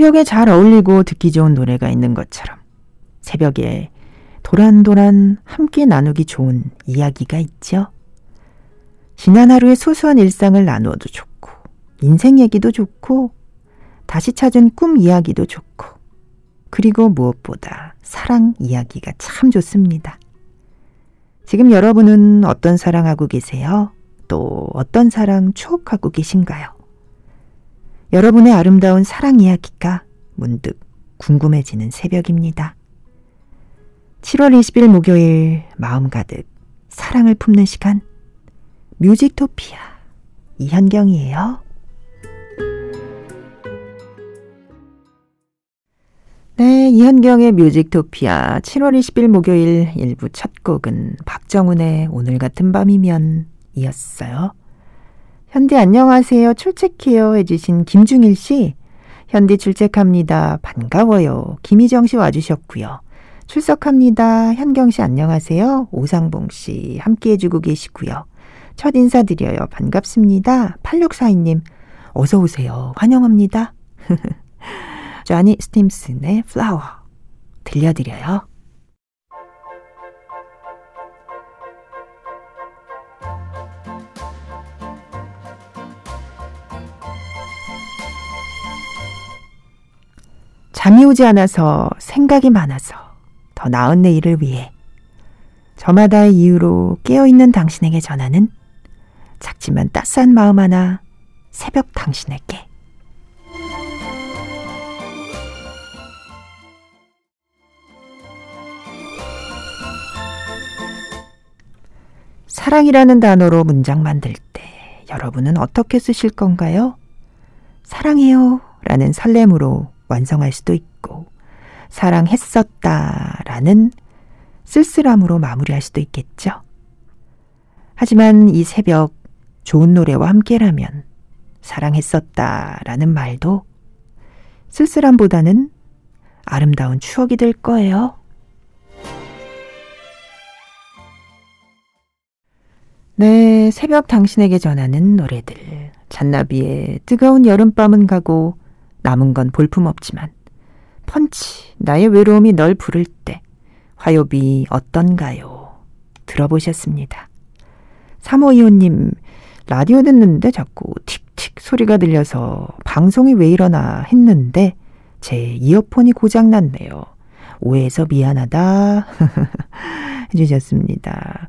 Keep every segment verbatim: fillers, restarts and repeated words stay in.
새벽에 잘 어울리고 듣기 좋은 노래가 있는 것처럼 새벽에 도란도란 함께 나누기 좋은 이야기가 있죠. 지난 하루의 소소한 일상을 나누어도 좋고 인생 얘기도 좋고 다시 찾은 꿈 이야기도 좋고 그리고 무엇보다 사랑 이야기가 참 좋습니다. 지금 여러분은 어떤 사랑하고 계세요? 또 어떤 사랑 추억하고 계신가요? 여러분의 아름다운 사랑 이야기가 문득 궁금해지는 새벽입니다. 칠월 이십일 목요일 마음 가득 사랑을 품는 시간 뮤직토피아 이현경이에요. 네, 이현경의 뮤직토피아 칠월 이십일 목요일 일부 첫 곡은 박정훈의 오늘 같은 밤이면 이었어요. 현디 안녕하세요. 출첵해요 해주신 김중일 씨. 현디 출첵합니다. 반가워요. 김희정 씨 와주셨고요. 출석합니다. 현경 씨 안녕하세요. 오상봉 씨 함께 해주고 계시고요. 첫 인사드려요. 반갑습니다. 팔육사이 님 어서 오세요. 환영합니다. 쟈니 스팀슨의 플라워 들려드려요. 잠이 오지 않아서 생각이 많아서 더 나은 내일을 위해 저마다의 이유로 깨어있는 당신에게 전하는 작지만 따스한 마음 하나 새벽 당신에게 사랑이라는 단어로 문장 만들 때 여러분은 어떻게 쓰실 건가요? 사랑해요 라는 설렘으로 완성할 수도 있고 사랑했었다라는 쓸쓸함으로 마무리할 수도 있겠죠. 하지만 이 새벽 좋은 노래와 함께라면 사랑했었다라는 말도 쓸쓸함보다는 아름다운 추억이 될 거예요. 네, 새벽 당신에게 전하는 노래들 잔나비의 뜨거운 여름밤은 가고 남은 건 볼품없지만 펀치 나의 외로움이 널 부를 때 화요비 어떤가요? 들어보셨습니다. 삼오이오 님 라디오 듣는데 자꾸 틱틱 소리가 들려서 방송이 왜 이러나 했는데 제 이어폰이 고장났네요. 오해해서 미안하다 해주셨습니다.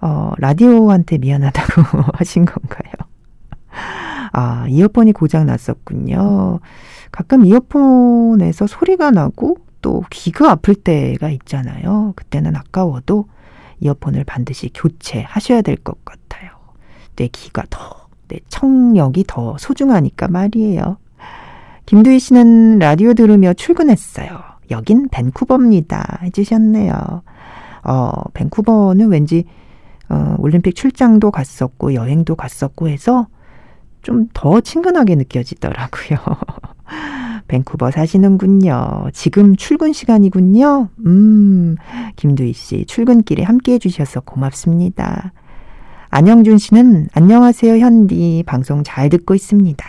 어, 라디오한테 미안하다고 하신 건가요? 아, 이어폰이 고장 났었군요. 가끔 이어폰에서 소리가 나고 또 귀가 아플 때가 있잖아요. 그때는 아까워도 이어폰을 반드시 교체하셔야 될 것 같아요. 내 귀가 더, 내 청력이 더 소중하니까 말이에요. 김두희 씨는 라디오 들으며 출근했어요. 여긴 밴쿠버입니다. 해주셨네요. 어, 밴쿠버는 왠지 어, 올림픽 출장도 갔었고 여행도 갔었고 해서 좀 더 친근하게 느껴지더라고요. 밴쿠버 사시는군요. 지금 출근 시간이군요. 음, 김두희 씨 출근길에 함께해 주셔서 고맙습니다. 안영준 씨는 안녕하세요 현디 방송 잘 듣고 있습니다.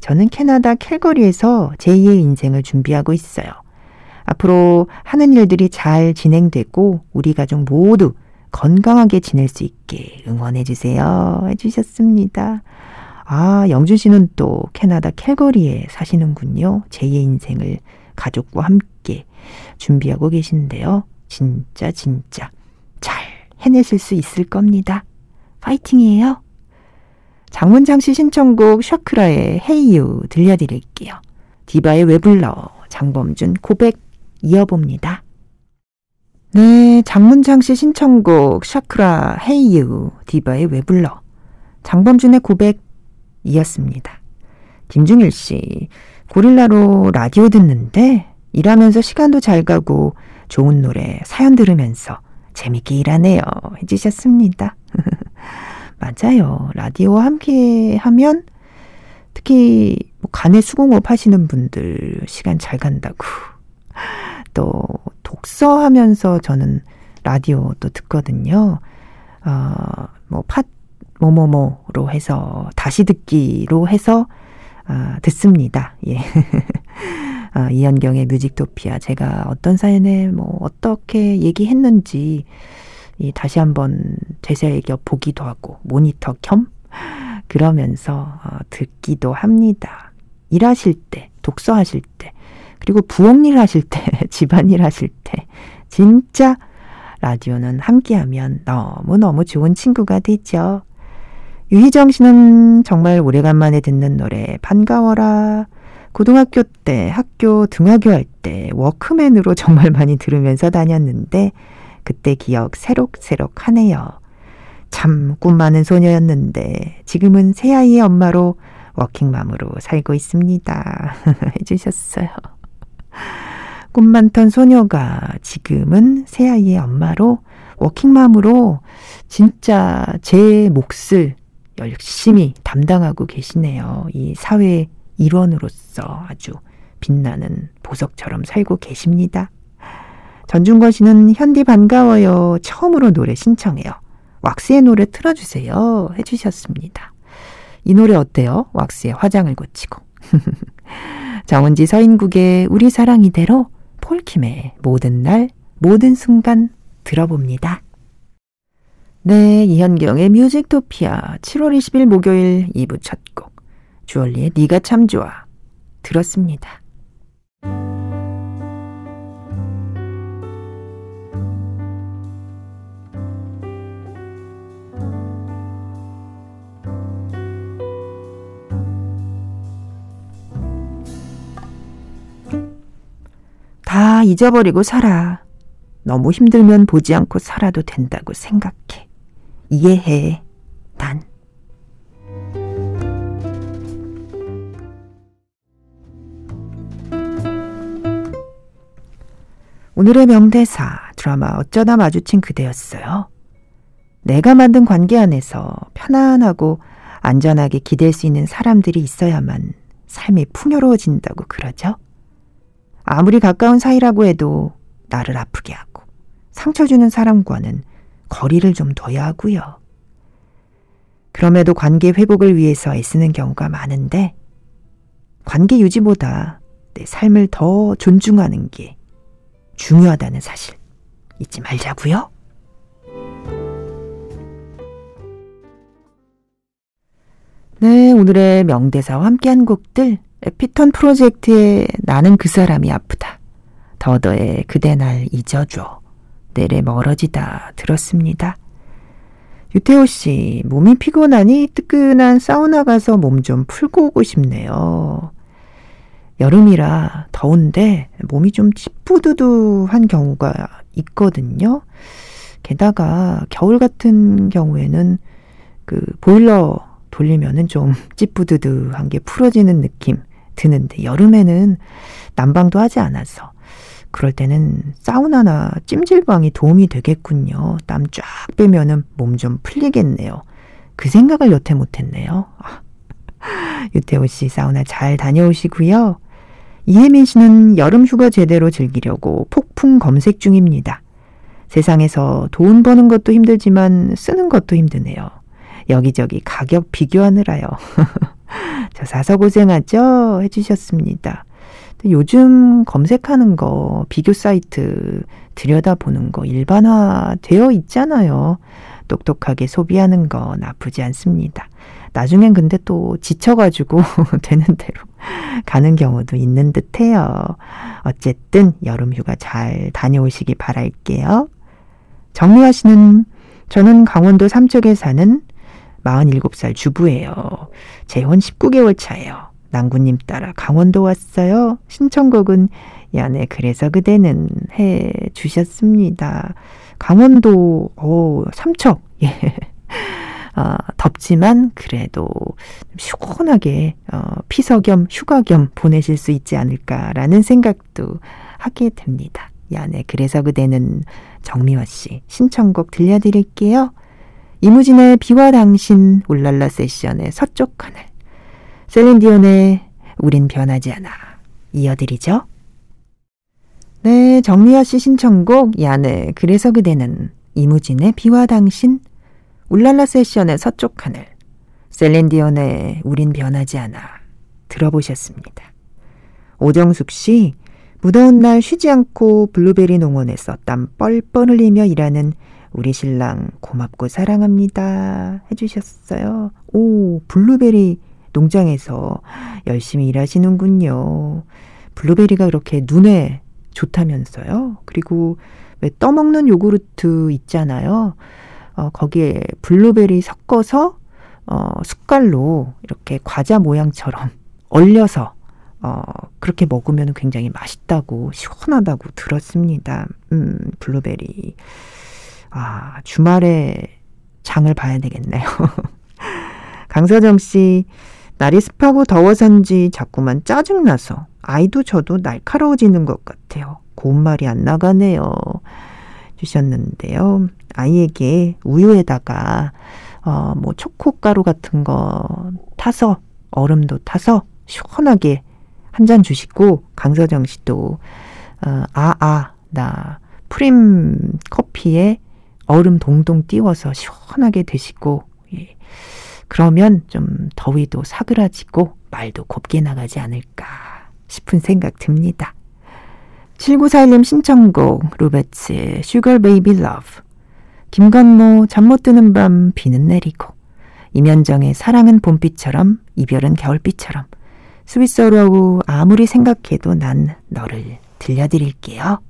저는 캐나다 캘거리에서 제이의 인생을 준비하고 있어요. 앞으로 하는 일들이 잘 진행되고 우리 가족 모두 건강하게 지낼 수 있게 응원해 주세요. 해주셨습니다. 아, 영준 씨는 또 캐나다 캘거리에 사시는군요. 제이의 인생을 가족과 함께 준비하고 계신데요. 진짜 진짜 잘 해내실 수 있을 겁니다. 파이팅이에요. 장문장 씨 신청곡 샤크라의 Hey You 들려드릴게요. 디바의 왜 불러 장범준 고백 이어봅니다. 네, 장문장 씨 신청곡 샤크라 Hey You 디바의 왜 불러 장범준의 고백 이었습니다. 김중일 씨, 고릴라로 라디오 듣는데 일하면서 시간도 잘 가고 좋은 노래 사연 들으면서 재밌게 일하네요. 해주셨습니다. 맞아요. 라디오와 함께 하면 특히 간의 수공업 하시는 분들 시간 잘 간다고 또 독서하면서 저는 라디오 또 듣거든요. 어, 뭐 팟 뭐뭐뭐로 해서 다시 듣기로 해서 아, 듣습니다. 예. 아, 이현경의 뮤직토피아 제가 어떤 사연에 뭐 어떻게 얘기했는지 이 다시 한번 되새겨 보기도 하고 모니터 겸 그러면서 어, 듣기도 합니다. 일하실 때, 독서하실 때, 그리고 부엌일 하실 때, 집안일 하실 때 진짜 라디오는 함께하면 너무너무 좋은 친구가 되죠. 유희정 씨는 정말 오래간만에 듣는 노래 반가워라. 고등학교 때 학교 등하교 할 때 워크맨으로 정말 많이 들으면서 다녔는데 그때 기억 새록새록 하네요. 참 꿈 많은 소녀였는데 지금은 새아이의 엄마로 워킹맘으로 살고 있습니다. 해주셨어요. 꿈 많던 소녀가 지금은 새아이의 엄마로 워킹맘으로 진짜 제 몫을 열심히 담당하고 계시네요. 이 사회의 일원으로서 아주 빛나는 보석처럼 살고 계십니다. 전준권 씨는 현디 반가워요. 처음으로 노래 신청해요. 왁스의 노래 틀어주세요. 해주셨습니다. 이 노래 어때요? 왁스의 화장을 고치고. 정은지 서인국의 우리 사랑 이대로 폴킴의 모든 날 모든 순간 들어봅니다. 네, 이현경의 뮤직토피아 칠월 이십일 목요일 이 부 첫 곡 주얼리의 네가 참 좋아 들었습니다. 다 잊어버리고 살아. 너무 힘들면 보지 않고 살아도 된다고 생각해. 이해해, 난. 오늘의 명대사 드라마 어쩌다 마주친 그대였어요. 내가 만든 관계 안에서 편안하고 안전하게 기댈 수 있는 사람들이 있어야만 삶이 풍요로워진다고 그러죠. 아무리 가까운 사이라고 해도 나를 아프게 하고 상처 주는 사람과는 거리를 좀 둬야 하고요. 그럼에도 관계 회복을 위해서 애쓰는 경우가 많은데 관계 유지보다 내 삶을 더 존중하는 게 중요하다는 사실 잊지 말자고요. 네, 오늘의 명대사와 함께한 곡들 에피톤 프로젝트의 나는 그 사람이 아프다. 더더의 그대 날 잊어줘. 내래 멀어지다 들었습니다. 유태호 씨, 몸이 피곤하니 뜨끈한 사우나 가서 몸 좀 풀고 오고 싶네요. 여름이라 더운데 몸이 좀 찌뿌두두한 경우가 있거든요. 게다가 겨울 같은 경우에는 그 보일러 돌리면은 좀 찌뿌드드한 게 풀어지는 느낌 드는데 여름에는 난방도 하지 않아서 그럴 때는 사우나나 찜질방이 도움이 되겠군요. 땀 쫙 빼면은 몸 좀 풀리겠네요. 그 생각을 여태 못했네요. 유태호 씨 사우나 잘 다녀오시고요. 이혜민 씨는 여름 휴가 제대로 즐기려고 폭풍 검색 중입니다. 세상에서 돈 버는 것도 힘들지만 쓰는 것도 힘드네요. 여기저기 가격 비교하느라요. 저 사서 고생하죠? 해주셨습니다. 요즘 검색하는 거, 비교 사이트 들여다보는 거 일반화되어 있잖아요. 똑똑하게 소비하는 거 나쁘지 않습니다. 나중엔 근데 또 지쳐가지고 되는 대로 가는 경우도 있는 듯해요. 어쨌든 여름휴가 잘 다녀오시기 바랄게요. 정미화 씨는 저는 강원도 삼척에 사는 마흔일곱 살 주부예요. 재혼 십구 개월 차예요. 남구님 따라 강원도 왔어요. 신청곡은 야네 그래서 그대는 해 주셨습니다. 강원도 오, 삼척 예. 어, 덥지만 그래도 시원하게 어, 피서 겸 휴가 겸 보내실 수 있지 않을까라는 생각도 하게 됩니다. 야네 그래서 그대는 정미화 씨 신청곡 들려드릴게요. 이무진의 비와 당신, 울랄라 세션의 서쪽 하늘, 셀린디온의 우린 변하지 않아 이어드리죠. 네, 정미아 씨 신청곡 야네 그래서 그대는 이무진의 비와 당신, 울랄라 세션의 서쪽 하늘, 셀린디온의 우린 변하지 않아 들어보셨습니다. 오정숙 씨, 무더운 날 쉬지 않고 블루베리 농원에서 땀 뻘뻘 흘리며 일하는 우리 신랑 고맙고 사랑합니다 해주셨어요. 오, 블루베리 농장에서 열심히 일하시는군요. 블루베리가 그렇게 눈에 좋다면서요. 그리고 왜 떠먹는 요구르트 있잖아요. 어, 거기에 블루베리 섞어서 어, 숟갈로 이렇게 과자 모양처럼 얼려서 어, 그렇게 먹으면 굉장히 맛있다고 시원하다고 들었습니다. 음, 블루베리. 아, 주말에 장을 봐야 되겠네요. 강서정 씨, 날이 습하고 더워서인지 자꾸만 짜증나서 아이도 저도 날카로워지는 것 같아요. 고운 말이 안 나가네요. 주셨는데요. 아이에게 우유에다가 어, 뭐 초코가루 같은 거 타서 얼음도 타서 시원하게 한 잔 주시고, 강서정 씨도 어, 아아 나 프림 커피에 얼음 동동 띄워서 시원하게 드시고, 예. 그러면 좀 더위도 사그라지고 말도 곱게 나가지 않을까 싶은 생각 듭니다. 칠구사일님 신청곡 루베츠 Sugar Baby Love, 김건모 잠 못 드는 밤 비는 내리고, 이면정의 사랑은 봄비처럼 이별은 겨울비처럼, 스위스어로우 아무리 생각해도 난 너를 들려드릴게요.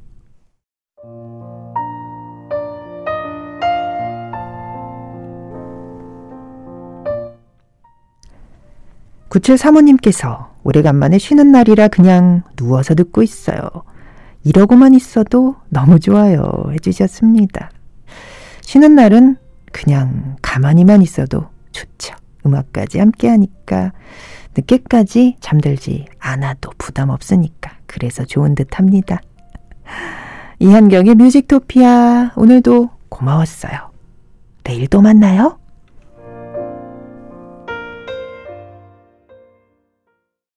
구칠삼오님께서 오래간만에 쉬는 날이라 그냥 누워서 듣고 있어요. 이러고만 있어도 너무 좋아요 해주셨습니다. 쉬는 날은 그냥 가만히만 있어도 좋죠. 음악까지 함께하니까 늦게까지 잠들지 않아도 부담 없으니까 그래서 좋은 듯합니다. 이현경의 뮤직토피아 오늘도 고마웠어요. 내일 또 만나요.